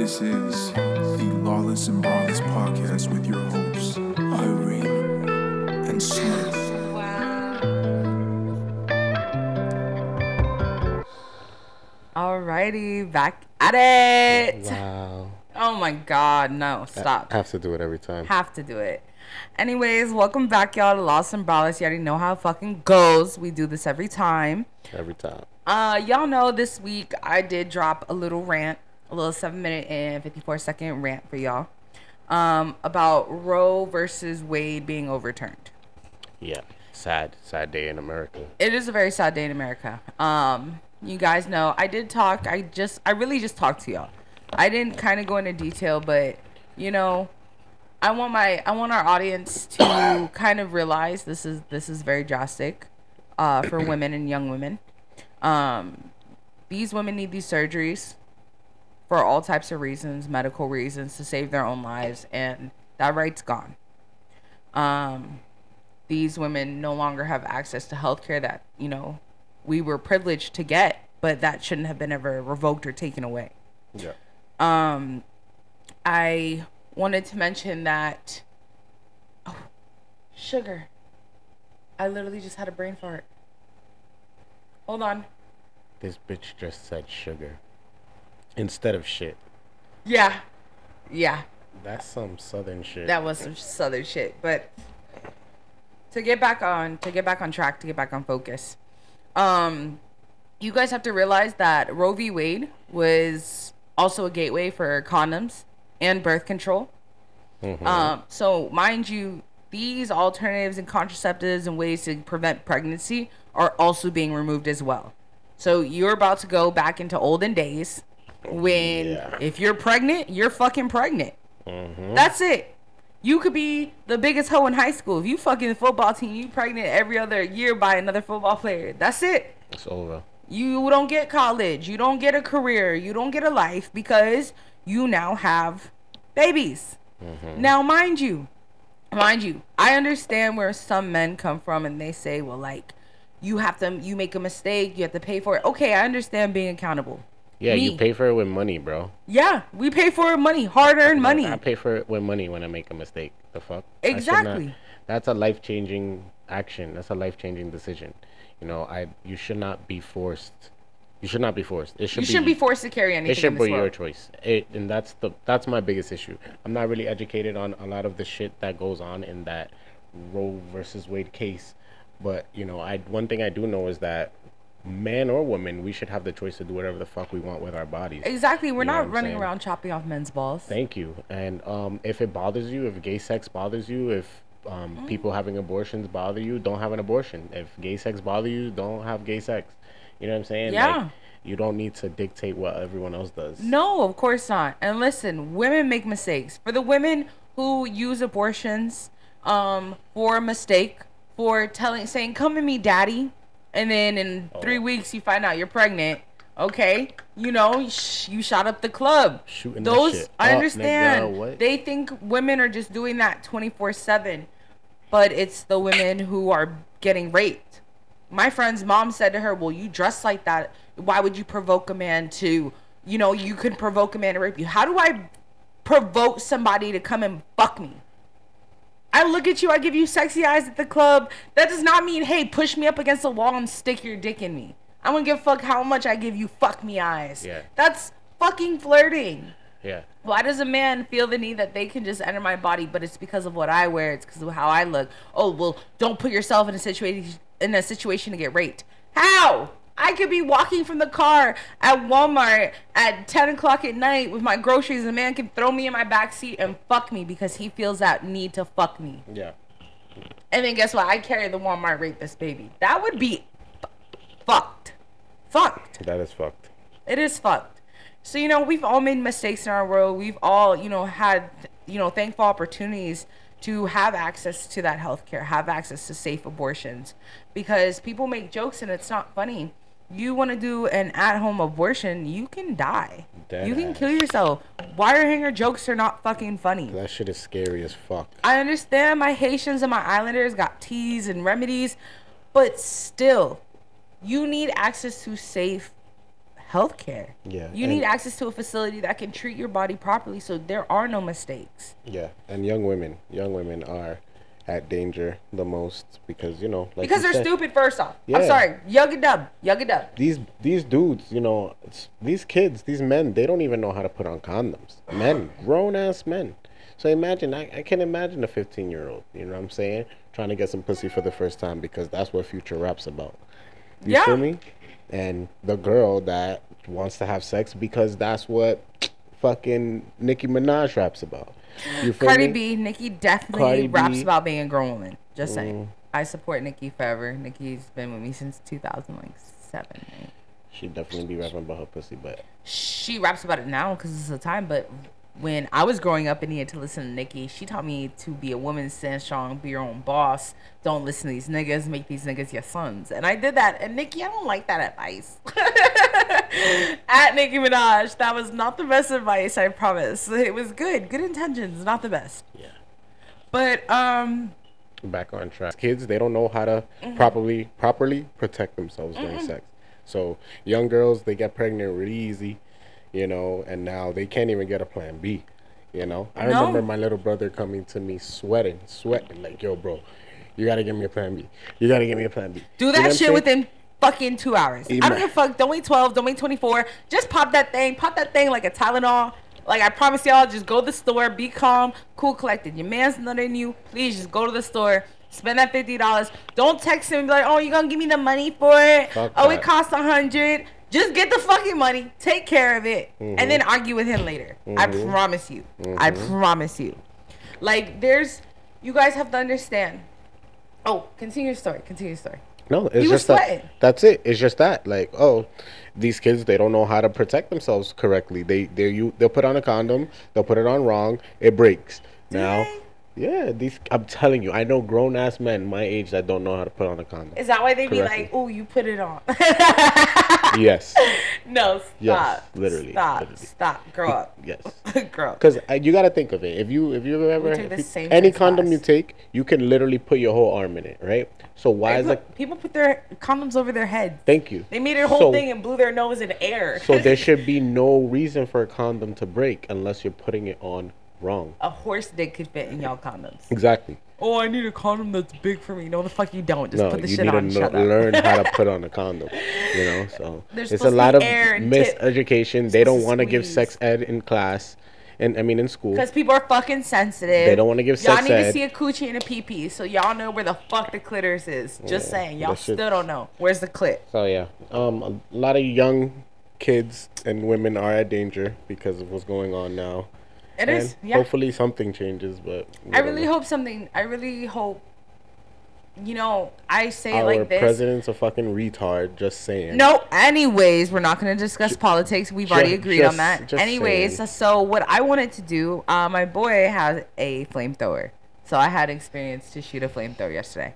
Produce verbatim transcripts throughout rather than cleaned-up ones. This is the Lawless and Brawlers podcast with your hosts, Irene and Smith. Wow. Alrighty, back at it. Wow. Oh my God, no, stop. I have to do it every time. Have to do it. Anyways, welcome back, y'all, to Lawless and Brawlers. You already know how it fucking goes. We do this every time. Every time. Uh, y'all know this week I did drop a little rant, a little seven minute and fifty-four second rant for y'all um, about Roe versus Wade being overturned. Yeah, sad, sad day in America. It is a very sad day in America. Um, you guys know I did talk. I just, I really just talked to y'all. I didn't kind of go into detail, but you know, I want my, I want our audience to kind of realize this is this is very drastic uh, for women and young women. Um, these women need these surgeries for all types of reasons, medical reasons, to save their own lives, and that right's gone. Um, these women no longer have access to healthcare that, you know, we were privileged to get, but that shouldn't have been ever revoked or taken away. Yeah. Um, I wanted to mention that. Oh, sugar! I literally just had a brain fart. Hold on. This bitch just said sugar instead of shit. Yeah. Yeah. That's some southern shit. That was some southern shit. But to get back on, to get back on track, to get back on focus, um, you guys have to realize that Roe v. Wade was also a gateway for condoms and birth control. Mm-hmm. Um, so mind you, these alternatives and contraceptives and ways to prevent pregnancy are also being removed as well. So you're about to go back into olden days when yeah. if you're pregnant, you're fucking pregnant. Mm-hmm. That's it. You could be the biggest hoe in high school. If you fucking the football team, you pregnant every other year by another football player. That's it. It's over. You don't get college. You don't get a career. You don't get a life because you now have babies. Mm-hmm. Now, mind you, mind you, I understand where some men come from and they say, well, like, you have to, you make a mistake, you have to pay for it. Okay, I understand being accountable. Yeah, Me. You pay for it with money, bro. Yeah, we pay for it with money, hard-earned money. I pay for it with money when I make a mistake. The fuck? Exactly. Not, that's a life-changing action. That's a life-changing decision. You know, I you should not be forced. You should not be forced. It should you shouldn't be, be forced to carry anything. It should in this be world. Your choice. It, and that's the that's my biggest issue. I'm not really educated on a lot of the shit that goes on in that Roe versus Wade case. But, you know, I one thing I do know is that man or woman, we should have the choice to do whatever the fuck we want with our bodies. Exactly. We're you know not running saying? around chopping off men's balls. Thank you. And um, if it bothers you, if gay sex bothers you, if um, mm. people having abortions bother you, don't have an abortion. If gay sex bothers you, don't have gay sex. You know what I'm saying? Yeah. Like, you don't need to dictate what everyone else does. No, of course not. And listen, women make mistakes. For the women who use abortions um, for a mistake, for telling, saying, come to me, daddy. And then in oh. three weeks, you find out you're pregnant. Okay. You know, sh- you shot up the club. Shooting Those, shit. I oh, understand. Nigga, they think women are just doing that twenty-four seven. But it's the women who are getting raped. My friend's mom said to her, well, you dress like that. Why would you provoke a man to, you know, you could provoke a man to rape you. How do I provoke somebody to come and fuck me? I look at you, I give you sexy eyes at the club. That does not mean, hey, push me up against the wall and stick your dick in me. I wouldn't give a fuck how much I give you fuck me eyes. Yeah. That's fucking flirting. Yeah. Why does a man feel the need that they can just enter my body, but it's because of what I wear, it's because of how I look. Oh, well, don't put yourself in a situation in a situation to get raped. How? I could be walking from the car at Walmart at ten o'clock at night with my groceries, and a man can throw me in my back seat and fuck me because he feels that need to fuck me. Yeah. And then guess what? I carry the Walmart rapist baby. That would be f- fucked. Fucked. That is fucked. It is fucked. So, you know, we've all made mistakes in our world. We've all, you know, had, you know, thankful opportunities to have access to that healthcare, have access to safe abortions, because people make jokes and it's not funny. You want to do an at-home abortion, you can die. Dead you can ass. Kill yourself. Wire hanger jokes are not fucking funny. That shit is scary as fuck. I understand my Haitians and my Islanders got teas and remedies, but still, you need access to safe health care. Yeah. You need access to a facility that can treat your body properly so there are no mistakes. Yeah. And young women, young women are at danger the most because, you know, like because they're said, stupid first off. Yeah. I'm sorry. Young and dumb. Young and dumb. These these dudes, you know, it's, these kids, these men, they don't even know how to put on condoms. Men, grown ass men. So imagine, I, I can imagine a fifteen year old, you know what I'm saying, trying to get some pussy for the first time because that's what future rap's about. You yeah. feel me? And the girl that wants to have sex because that's what fucking Nicki Minaj raps about. You feel Cardi me? B, Nicki definitely Cardi raps B. about being a grown woman. Just mm. saying. I support Nicki forever. Nicki's been with me since two thousand seven. She definitely be rapping about her pussy, but... She raps about it now because it's the time, but when I was growing up and needed to listen to Nicki, she taught me to be a woman, stand strong, be your own boss, don't listen to these niggas, make these niggas your sons. And I did that. And Nicki, I don't like that advice. At Nicki Minaj, that was not the best advice, I promise. It was good. Good intentions, not the best. Yeah. But, um... back on track. Kids, they don't know how to mm-hmm. properly properly protect themselves during mm-hmm. sex. So, young girls, they get pregnant really easy. You know, and now they can't even get a plan B, you know. I no. remember my little brother coming to me sweating, sweating, like, yo, bro, you got to give me a plan B. You got to give me a plan B. Do that you know shit within fucking two hours. Amen. I don't give a fuck. Don't wait twelve. Don't wait twenty-four. Just pop that thing. Pop that thing like a Tylenol. Like, I promise y'all, just go to the store. Be calm, cool, collected. Your man's nothing new. Please just go to the store. Spend that fifty dollars. Don't text him and be like, oh, you going to give me the money for it? Fuck oh, that. It costs one hundred dollars. Just get the fucking money, take care of it, mm-hmm. and then argue with him later. Mm-hmm. I promise you. Mm-hmm. I promise you. Like, there's, you guys have to understand. Oh, continue your story. Continue your story. No, it's you just that. That's it. It's just that. Like, oh, these kids, they don't know how to protect themselves correctly. They, they, you, they'll put on a condom. They'll put it on wrong. It breaks. Now. Dang. Yeah, these. I'm telling you, I know grown ass men my age that don't know how to put on a condom. Is that why they correctly. Be like, "Oh, you put it on"? Yes. No, stop. Yes, literally. Stop. Literally. Stop. Grow up. Yes. Grow up. Because you gotta think of it. If you if you ever if you, any condom class. You take, you can literally put your whole arm in it, right? So why they is like people put their condoms over their heads? Thank you. They made their whole so, thing and blew their nose in air. So there should be no reason for a condom to break unless you're putting it on. Wrong. A horse dick could fit in y'all condoms. Exactly. Oh, I need a condom that's big for me. No, the fuck you don't. Just no, put the shit on. No, you need to n- learn how to put on a condom. You know, so there's it's a lot of miseducation. Tip. They don't want to give sex ed in class, and I mean in school. Because people are fucking sensitive. They don't want to give y'all sex ed. Y'all need to see a coochie and a pee pee, so y'all know where the fuck the clitoris is. Just yeah, saying, y'all still don't know where's the clit. So yeah, um, a lot of young kids and women are at danger because of what's going on now. It and is, yeah. Hopefully something changes, but I really know. hope something. I really hope. You know, I say it like this. Our president's a fucking retard. Just saying. No. Anyways, we're not going to discuss just, politics. We've just, already agreed just, on that. Anyways, saying. So what I wanted to do, uh, my boy has a flamethrower, so I had experience to shoot a flamethrower yesterday.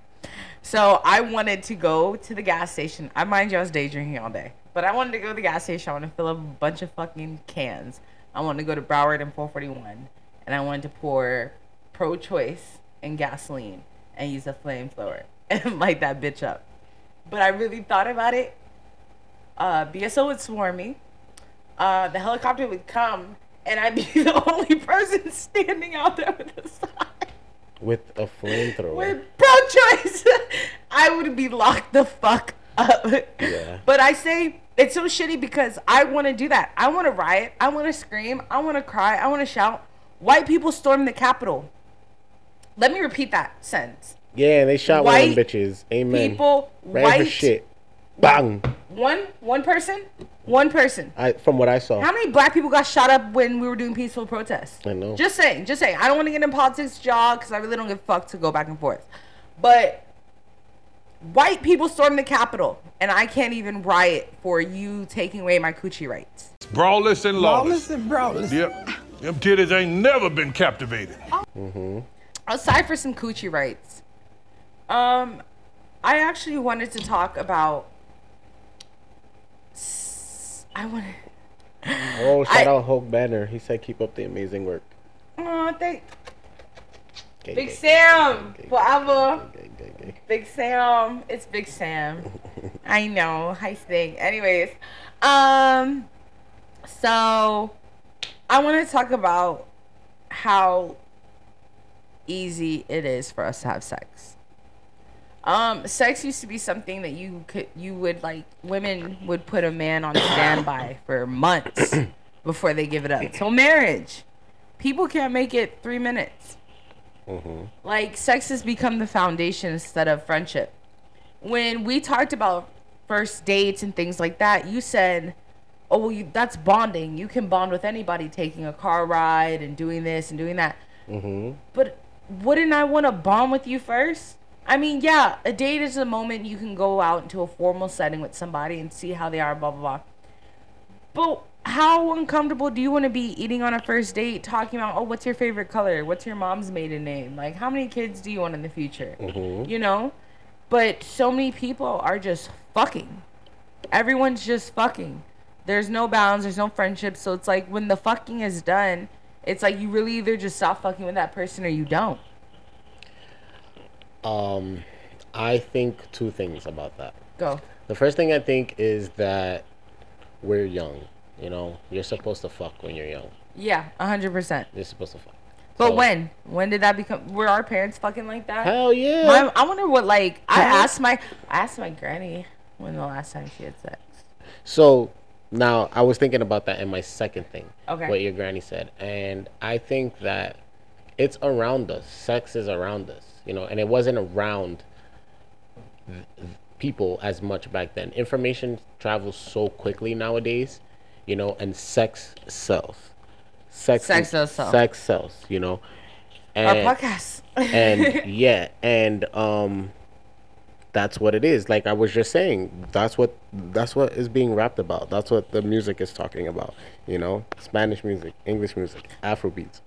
So I wanted to go to the gas station. I mind you, I was day drinking all day, but I wanted to go to the gas station. I wanted to fill up a bunch of fucking cans. I wanted to go to Broward and four forty-one, and I wanted to pour pro-choice and gasoline and use a flamethrower and light that bitch up. But I really thought about it. Uh, B S O would swarm me. Uh, the helicopter would come, and I'd be the only person standing out there with a sign. With a flamethrower. With pro-choice. I would be locked the fuck up. Yeah. But I say... it's so shitty because I want to do that. I want to riot. I want to scream. I want to cry. I want to shout. White people stormed the Capitol. Let me repeat that sentence. Yeah, they shot white one of them bitches. Amen. People, ran white for shit. Bang. One, one person, one person. I, from what I saw. How many black people got shot up when we were doing peaceful protests? I know. Just saying, just saying. I don't want to get into politics, y'all, because I really don't give a fuck to go back and forth. But. White people stormed the Capitol, and I can't even riot for you taking away my coochie rights. Brawless and lawless. Lawless and brawless. Yep. Them titties ain't never been captivated. Mm-hmm. Aside for some coochie rights, um, I actually wanted to talk about... I want to... Oh, shout I, out Hulk Banner. He said keep up the amazing work. Aw, oh, thank... Gay, Big gay, Sam gay, gay, forever. Gay, gay, gay, gay. Big Sam. It's Big Sam. I know. Hi, Sting. Anyways, Um, so I want to talk about how easy it is for us to have sex. Um, sex used to be something that you could, you would like, women would put a man on standby for months before they give it up. Till marriage, people can't make it three minutes. Mm-hmm. Like, sex has become the foundation instead of friendship. When we talked about first dates and things like that, you said, oh, well, you, that's bonding. You can bond with anybody, taking a car ride and doing this and doing that. Mm-hmm. But wouldn't I want to bond with you first? I mean, yeah, a date is a moment you can go out into a formal setting with somebody and see how they are, blah, blah, blah. But how uncomfortable do you want to be eating on a first date, talking about, oh, what's your favorite color? What's your mom's maiden name? Like, how many kids do you want in the future? Mm-hmm. You know? But so many people are just fucking. Everyone's just fucking. There's no bounds. There's no friendship. So it's like when the fucking is done, it's like you really either just stop fucking with that person or you don't. Um, I think two things about that. Go. The first thing I think is that we're young. You know, you're supposed to fuck when you're young. Yeah, one hundred percent. You're supposed to fuck. But so, when? When did that become? Were our parents fucking like that? Hell yeah. My, I wonder what, like, I asked my I asked my granny when the last time she had sex. So, now, I was thinking about that in my second thing. Okay. What your granny said. And I think that it's around us. Sex is around us. You know, and it wasn't around th- people as much back then. Information travels so quickly nowadays, you know, and sex sells. Sex, sex sells. Sex sells, you know. And, our podcast. and yeah, and um, that's what it is. Like I was just saying, that's what that's what is being rapped about. That's what the music is talking about. You know, Spanish music, English music, Afrobeats.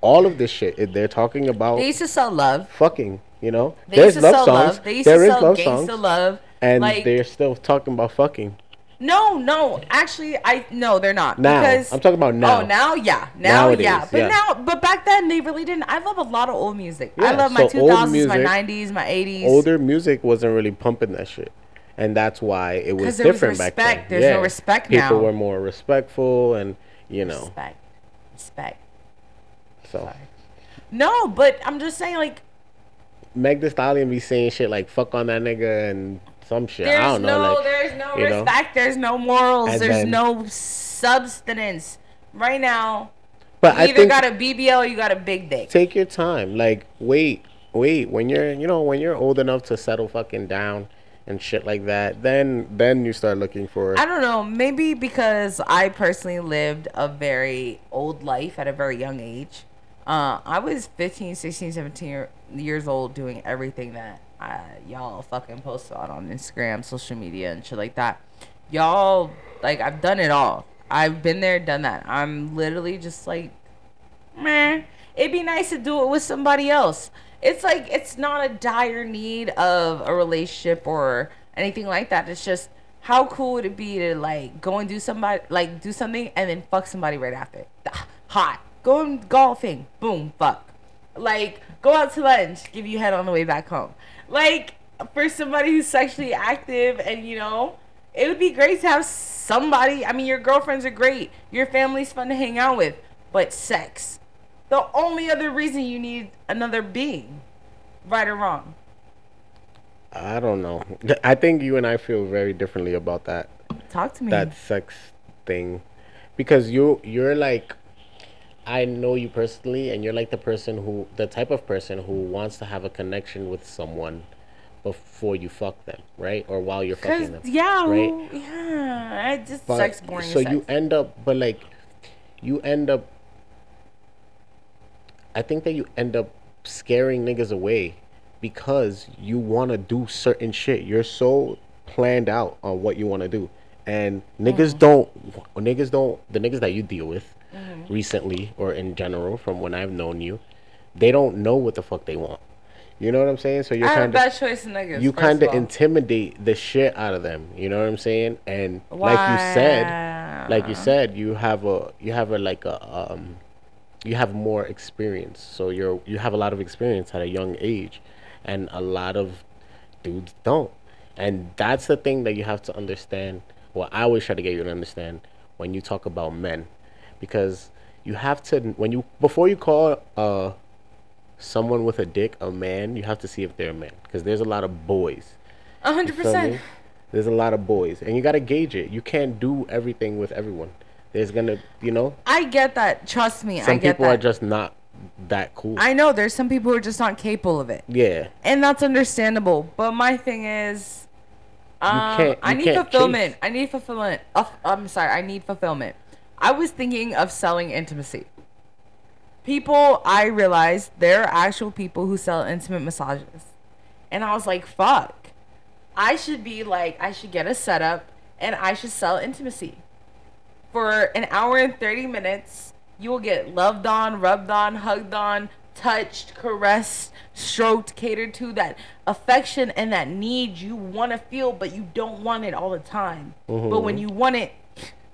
All of this shit, it, they're talking about. They used to sell love. Fucking, you know. They There's used to love sell songs. Love. They used there to is sell love songs. Love. And like, they're still talking about fucking. No, no. Actually, I no, they're not. Now, because, I'm talking about now. Oh, now, yeah, now, Nowadays, yeah. But yeah. now, but back then, they really didn't. I love a lot of old music. Yeah, I love so my two thousands, music, my nineties, my eighties. Older music wasn't really pumping that shit. And that's why it was different was back then. There's yeah. no respect now. People were more respectful and, you know. Respect. Respect. So. Sorry. No, but I'm just saying, like, Meg Thee Stallion be saying shit like "fuck on that nigga" and some shit. I don't no, know. Like, there's no respect. Know? There's no morals. And there's then, no substance right now. But you I either think got a B B L or you got a big dick. Take your time. Like, wait, wait. When you're, you know, when you're old enough to settle fucking down and shit like that, then then you start looking for. I don't know. Maybe because I personally lived a very old life at a very young age. Uh, I was fifteen, sixteen, seventeen year, years old doing everything that I, y'all fucking post about on Instagram, social media, and shit like that. Y'all, like, I've done it all. I've been there, done that. I'm literally just like, meh. It'd be nice to do it with somebody else. It's like, it's not a dire need of a relationship or anything like that. It's just, how cool would it be to, like, go and do somebody, like, do something and then fuck somebody right after? Hot. Go golfing, boom, fuck. Like, go out to lunch, give you head on the way back home. Like, for somebody who's sexually active and, you know, it would be great to have somebody. I mean, your girlfriends are great. Your family's fun to hang out with. But sex, the only other reason you need another being, right or wrong. I don't know. I think you and I feel very differently about that. Talk to me. That sex thing. Because you, you're like... I know you personally, and you're like the person who, the type of person who wants to have a connection with someone before you fuck them, right? Or while you're fucking them, yeah, right? Yeah, I just but, sex boring. So sex. you end up, but like, you end up. I think that you end up scaring niggas away because you want to do certain shit. You're so planned out on what you want to do, and niggas mm. don't, niggas don't, the niggas that you deal with. Mm-hmm. Recently or in general from when I've known you, they don't know what the fuck they want. You know what I'm saying? So you're kind of bad choice niggas. You kind of intimidate the shit out of them. You know what I'm saying? And wow. like you said, like you said, you have a you have a like a um, you have more experience. So you're you have a lot of experience at a young age, and a lot of dudes don't. And that's the thing that you have to understand what I always try to get you to understand when you talk about men, because you have to, when you, before you call uh someone with a dick a man, you have to see if they're a man, because there's a lot of boys. one hundred percent. There's a lot of boys, and you gotta gauge it. You can't do everything with everyone. There's gonna, you know. I get that. Trust me, I get that. Some people are just not that cool. I know. There's some people who are just not capable of it. Yeah. And that's understandable. But my thing is, um, you can't, you I need can't fulfillment. Chase. I need fulfillment. Uh, I'm sorry. I need fulfillment. I was thinking of selling intimacy. People, I realized there are actual people who sell intimate massages. And I was like, fuck. I should be like, I should get a setup and I should sell intimacy. For an hour and thirty minutes, you will get loved on, rubbed on, hugged on, touched, caressed, stroked, catered to. That affection and that need you want to feel, but you don't want it all the time. Mm-hmm. But when you want it,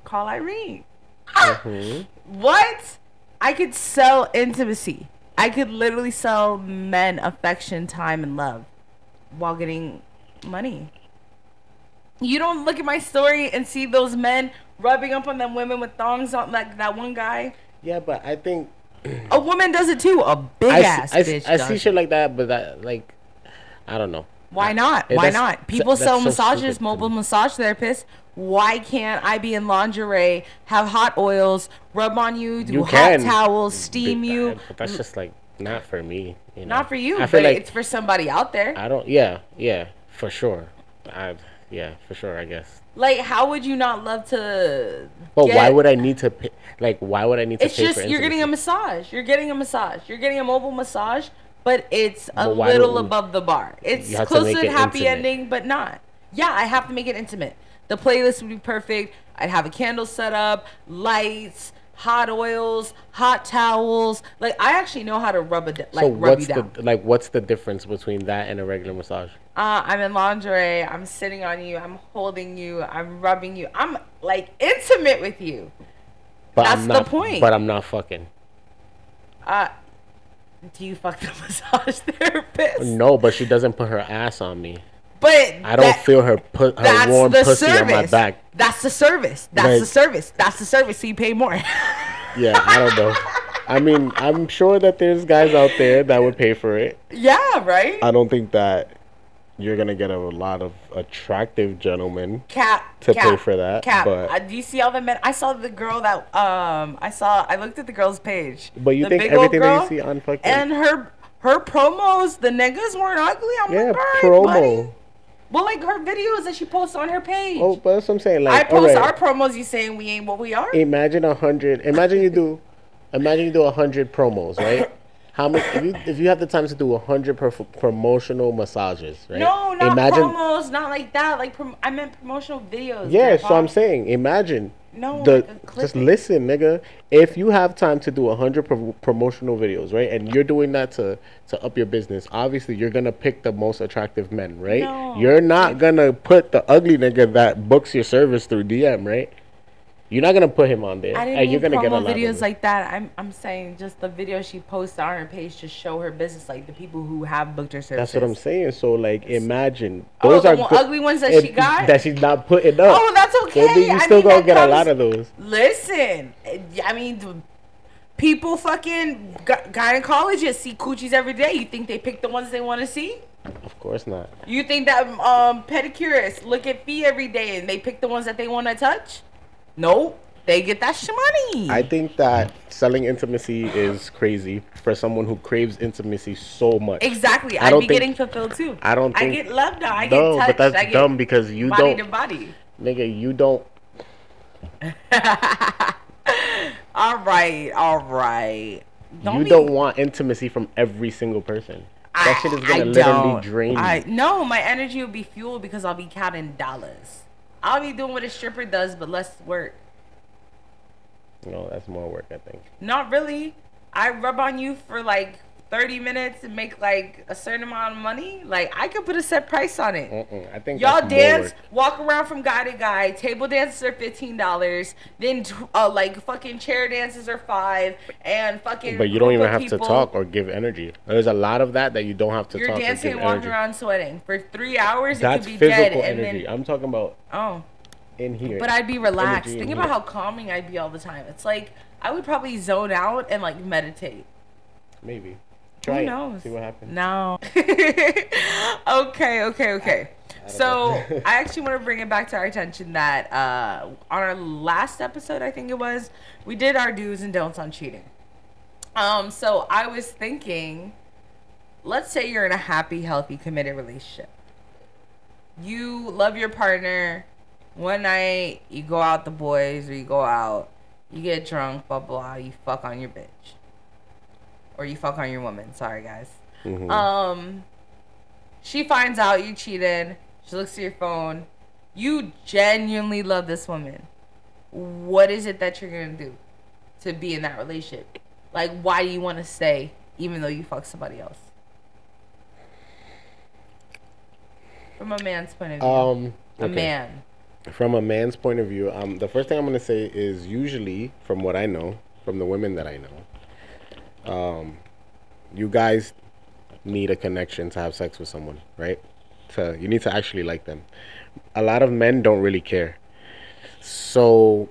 call Irene. Mm-hmm. Ah, what? I could sell intimacy. I could literally sell men affection, time, and love while getting money. You don't look at my story and see those men rubbing up on them women with thongs on, like that one guy. Yeah, but I think a woman does it too. A big I ass see, bitch. I, I see shit like that, but that, like, I don't know. Why not? Yeah, Why not? People sell so massages, stupid. Mobile massage therapists. Why can't I be in lingerie, have hot oils, rub on you, do you hot towels, steam you? But that's just like not for me. You know? Not for you. I feel but like it's for somebody out there. I don't. Yeah, yeah, for sure. I yeah, for sure. I guess. Like, how would you not love to? But get... why would I need to pay? Like, why would I need to it's pay just, for? It's just you're getting a massage. You're getting a massage. You're getting a mobile massage. But it's a but little we, above the bar. It's close to, to the happy intimate. Ending, but not. Yeah, I have to make it intimate. The playlist would be perfect. I'd have a candle set up, lights, hot oils, hot towels. Like, I actually know how to rub a, like, so rub you down. The, like, what's the difference between that and a regular massage? Uh, I'm in lingerie. I'm sitting on you. I'm holding you. I'm rubbing you. I'm, like, intimate with you. But That's I'm not, the point. But I'm not fucking. Uh... Do you fuck the massage therapist? No, but she doesn't put her ass on me. But I don't that, feel her put her warm pussy service. On my back. That's the service. That's like, the service. That's the service. So you pay more. Yeah, I don't know. I mean, I'm sure that there's guys out there that would pay for it. Yeah, right. I don't think that you're gonna get a lot of attractive gentlemen cap to cap, pay for that. Cap. But uh, do you see all the men? I saw the girl that um I saw. I looked at the girl's page. But you the think everything that you see on fucking and her her promos, the niggas weren't ugly. I'm yeah, like, all right, promo. Buddy. Well, like her videos that she posts on her page. Oh, but that's what I'm saying. Like I post right. our promos. You saying we ain't what we are? Imagine a hundred. Imagine you do. Imagine you do a hundred promos, right? How many, if you if you have the time to do a hundred promotional massages, right? No, not imagine, promos, not like that. Like prom, I meant promotional videos. Yeah, so I'm saying, imagine. No, the, like just listen, nigga. If you have time to do a hundred pro- promotional videos, right, and you're doing that to to up your business, obviously you're gonna pick the most attractive men, right? No. You're not gonna put the ugly nigga that books your service through D M, right? You're not gonna put him on there. I didn't and you're gonna get a lot videos like that. I'm I'm saying just the videos she posts on her page to show her business, like the people who have booked her services. That's what I'm saying. So like, imagine those oh, the are good, ugly ones that it, she got that she's not putting up. Oh, that's okay. So you still I mean, gonna get comes, a lot of those. Listen, I mean, people fucking gy- gynecologists see coochies every day. You think they pick the ones they want to see? Of course not. You think that um pedicurists look at feet every day and they pick the ones that they want to touch? Nope, they get that shit money. I think that selling intimacy is crazy for someone who craves intimacy so much. Exactly, I'd be think, getting fulfilled too. I don't. Think, I get loved now. I no, get touched. But that's I get dumb because you body don't. Body to body. Nigga, you don't. all right, all right. Don't you be... don't want intimacy from every single person. I, that shit is gonna I literally don't. drain I, you. No, my energy will be fueled because I'll be counting dollars. I'll be doing what a stripper does, but less work. No, that's more work, I think. Not really. I rub on you for like thirty minutes and make like a certain amount of money. Like, I could put a set price on it. Mm-mm, I think y'all dance, walk around from guy to guy. Table dances are fifteen dollars. Then, uh, like, fucking chair dances are five. And fucking. But you don't even have people. to talk or give energy. There's a lot of that that you don't have to You're talk or give energy. You're dancing and walking around sweating. For three hours, That's it could be dead. That's physical energy. And then, I'm talking about. Oh. in here. But I'd be relaxed. Think about how calming I'd be all the time. It's like I would probably zone out and like meditate. Maybe. Try Who knows? It. See what happens. No. okay, okay, okay. I, I so I actually want to bring it back to our attention that uh, on our last episode, I think it was, we did our do's and don'ts on cheating. Um, so I was thinking, let's say you're in a happy, healthy, committed relationship. You love your partner. One night, you go out the boys or you go out, you get drunk, blah, blah, you fuck on your bitch. Or you fuck on your woman. Sorry, guys. Mm-hmm. Um, she finds out you cheated. She looks at your phone. You genuinely love this woman. What is it that you're going to do to be in that relationship? Like, why do you want to stay even though you fuck somebody else? From a man's point of view. Um, okay. A man. From a man's point of view, um, the first thing I'm going to say is usually, from what I know, from the women that I know, Um, you guys need a connection to have sex with someone, right? So you need to actually like them. A lot of men don't really care. So,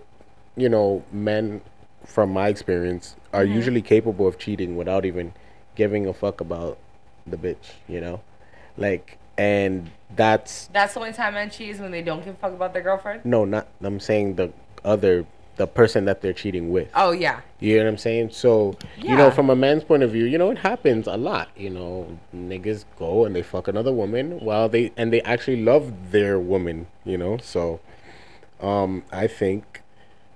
you know, men, from my experience, are mm-hmm. usually capable of cheating without even giving a fuck about the bitch, you know? Like, and that's... That's the only time men cheat is when they don't give a fuck about their girlfriend? No, not... I'm saying the other... the person that they're cheating with. Oh, yeah. You know what I'm saying? So, yeah. you know, from a man's point of view, you know, it happens a lot. You know, niggas go and they fuck another woman while they, and they actually love their woman, you know? So, um, I think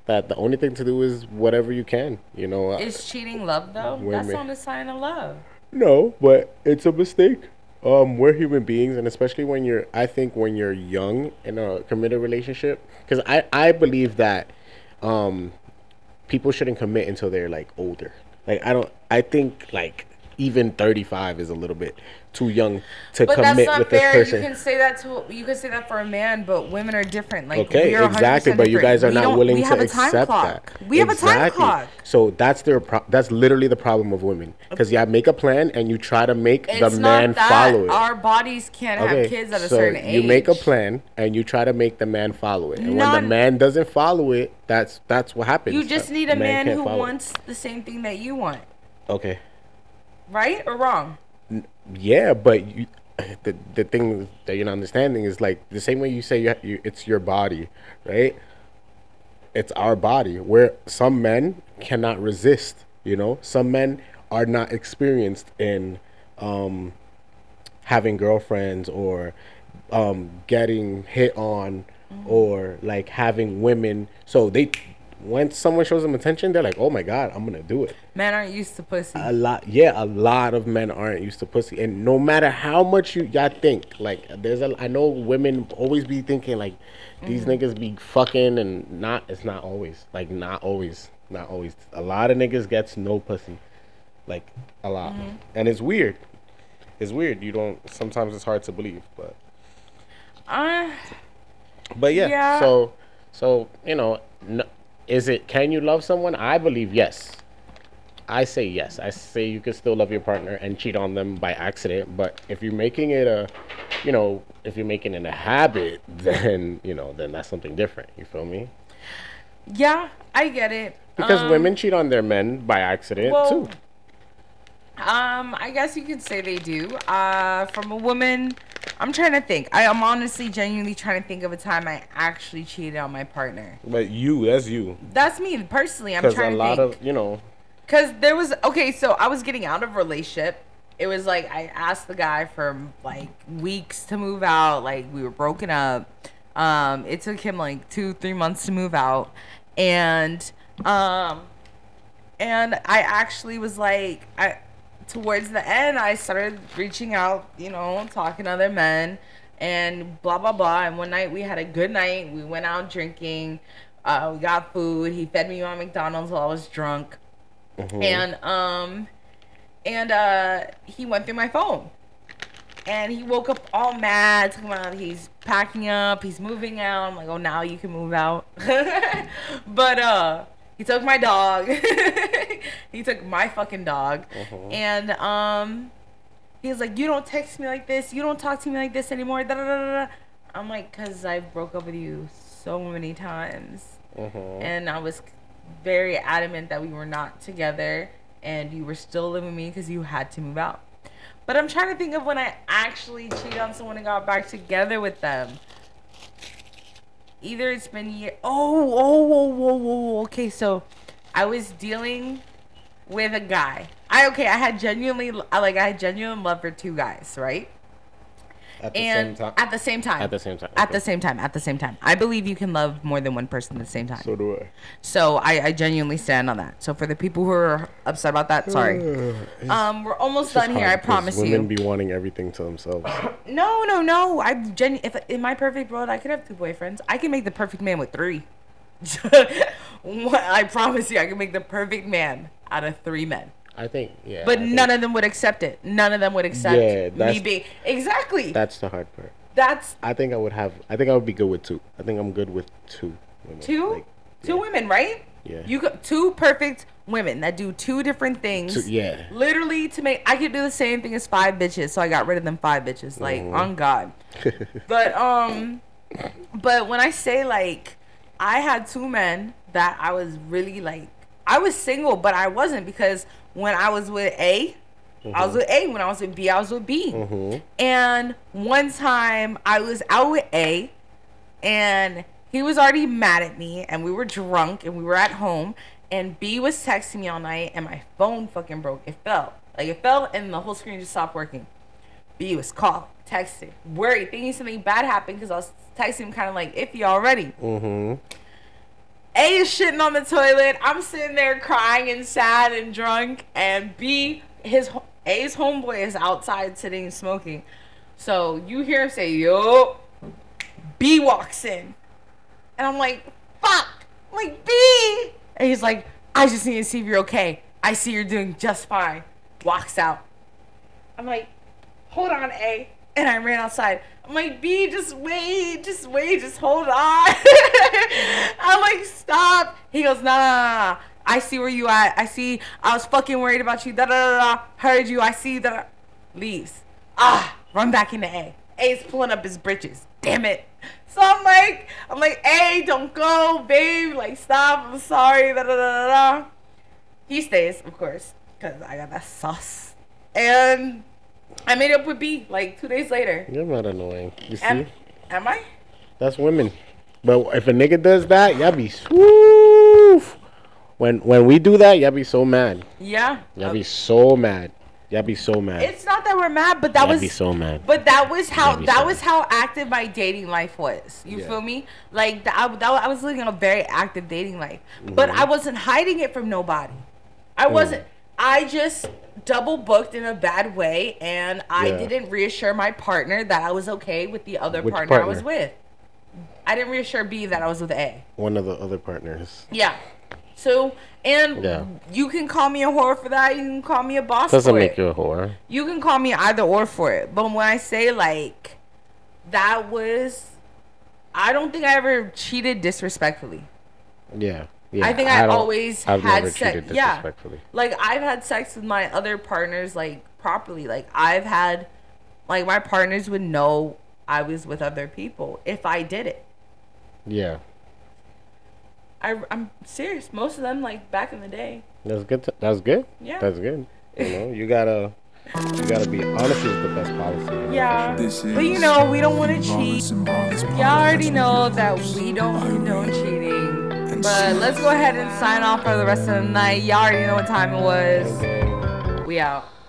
that the only thing to do is whatever you can, you know? Is cheating love, though? Women. That's not a sign of love. No, but it's a mistake. Um, we're human beings, and especially when you're, I think when you're young in a committed relationship, because I, I believe that Um, people shouldn't commit until they're like older. Like I don't. I think like even thirty-five is a little bit too young to but commit with fair. This person. But that's not fair. You can say that to you can say that for a man, but women are different. Like okay, we are exactly. But you guys are we not willing to accept clock. That. We have exactly. a time clock. So that's their. Pro- that's literally the problem of women because okay. you yeah, make a plan and you try to make it's the man that. Follow it. Our bodies can't okay. have kids at so a certain age. You make a plan and you try to make the man follow it, and not, when the man doesn't follow it, that's that's what happens. You just need a man, man who wants it. The same thing that you want. Okay. Right or wrong? Yeah, but you, the the thing that you're not understanding is like the same way you say you, you it's your body, right? It's our body. Where some men cannot resist, you know. Some men are not experienced in um, having girlfriends or um, getting hit on mm-hmm. or like having women. So they. When someone shows them attention, they're like, oh, my God, I'm going to do it. Men aren't used to pussy. A lot. Yeah, a lot of men aren't used to pussy. And no matter how much you, y'all think, like, there's a, I know women always be thinking, like, these mm-hmm. niggas be fucking and not, it's not always. Like, not always. Not always. A lot of niggas gets no pussy. Like, a lot. Mm-hmm. And it's weird. It's weird. You don't, sometimes it's hard to believe, but. Uh, but, yeah. yeah. So, so, you know, no. Is it, can you love someone? I believe yes. I say yes. I say you can still love your partner and cheat on them by accident. But if you're making it a, you know, if you're making it a habit, then, you know, then that's something different. You feel me? Yeah, I get it. Because um, women cheat on their men by accident, well, too. Um, I guess you could say they do. Uh, from a woman, I'm trying to think. I, I'm honestly, genuinely trying to think of a time I actually cheated on my partner. But you, that's you. That's me personally. I'm trying to think. Because a lot of, you know. Because there was, okay, so I was getting out of a relationship. It was like I asked the guy for like weeks to move out. Like we were broken up. Um, it took him like two, three months to move out. And, um, and I actually was like, I. Towards the end, I started reaching out, you know, talking to other men and blah, blah, blah. And one night we had a good night. We went out drinking. Uh, we got food. He fed me on McDonald's while I was drunk. Mm-hmm. And um, and uh, he went through my phone. And he woke up all mad, talking about he's packing up, he's moving out. I'm like, oh, now you can move out. but, uh... He took my dog. He took my fucking dog. Uh-huh. And um, he was like, you don't text me like this. You don't talk to me like this anymore. Da, da, da, da. I'm like, because I broke up with you. so many times. Mm-hmm. And I was very adamant that we were not together and you were still living with me because you had to move out. But I'm trying to think of when I actually cheated on someone and got back together with them. Either it's been years. Oh, oh, oh, oh, oh, okay. So I was dealing with a guy. I okay. I had genuinely like I had genuine love for two guys, right? At the and same time. At the same time. At the same time. Okay. At the same time. At the same time. I believe you can love more than one person at the same time. So do I. So I, I genuinely stand on that. So for the people who are upset about that, sorry. um, we're almost done here. I promise women you. Women be wanting everything to themselves. no, no, no. I genu- If in my perfect world, I could have two boyfriends. I can make the perfect man with three. I promise you, I can make the perfect man out of three men. I think, yeah. But I none think. of them would accept it. None of them would accept yeah, that's, me being exactly. That's the hard part. That's. I think I would have. I think I would be good with two. I think I'm good with two. Women. Two, like, two yeah. women, right? Yeah. You could, two perfect women that do two different things. Two, yeah. Literally to make. I could do the same thing as five bitches, so I got rid of them five bitches. Like mm. on God. but um, but when I say like, I had two men that I was really like. I was single, but I wasn't because when I was with A, mm-hmm. I was with A. When I was with B, I was with B. Mm-hmm. And one time I was out with A, and he was already mad at me, and we were drunk, and we were at home, and B was texting me all night, and my phone fucking broke. It fell. Like, it fell, and the whole screen just stopped working. B was calling, texting, worried, thinking something bad happened because I was texting him kind of like iffy already. Mm-hmm. A is shitting on the toilet. I'm sitting there crying and sad and drunk. And B, his A's homeboy is outside sitting and smoking. So you hear him say, yo. B walks in. And I'm like, fuck. I'm like, B. And he's like, I just need to see if you're okay. I see you're doing just fine. Walks out. I'm like, hold on, A. And I ran outside. I'm like, B, just wait, just wait, just hold on. I'm like, stop. He goes, nah, nah, nah, nah, I see where you at. I see. I was fucking worried about you. Da da da. da. Heard you. I see that. Leaves. Ah, run back into A. A's pulling up his britches. Damn it. So I'm like, I'm like, A, don't go, babe. Like, stop. I'm sorry. Da da da da. da. He stays, of course, cause I got that sauce. And I made up with B like two days later. You're not annoying. You see? Am, am I? That's women. But if a nigga does that, y'all be swoof. When when we do that, y'all be so mad. Yeah. Y'all okay. be so mad. Y'all be so mad. It's not that we're mad, but that y'all was be so mad. But that was how that so was mad. how active my dating life was. You yeah. feel me? Like the, I that, I was living a very active dating life, mm-hmm. but I wasn't hiding it from nobody. I wasn't. Mm. I just double booked in a bad way, and I yeah. didn't reassure my partner that I was okay with the other partner, partner I was with. I didn't reassure B that I was with A. One of the other partners. Yeah. So, and yeah. you can call me a whore for that. You can call me a boss Doesn't for it. Doesn't make you a whore. You can call me either or for it. But when I say, like, that was... I don't think I ever cheated disrespectfully. Yeah. Yeah, I think I, I always I've had sex. Yeah, like I've had sex with my other partners like properly. Like I've had, like my partners would know I was with other people if I did it. Yeah. I I'm serious. Most of them like back in the day. That's good. To, that's good. Yeah. That's good. You know, you gotta you gotta be honest is the best policy. Yeah. Sure. But you know we don't want to cheat. Y'all already know that we don't condone cheating. But let's go ahead and sign off for the rest of the night. Y'all already know what time it was. We out.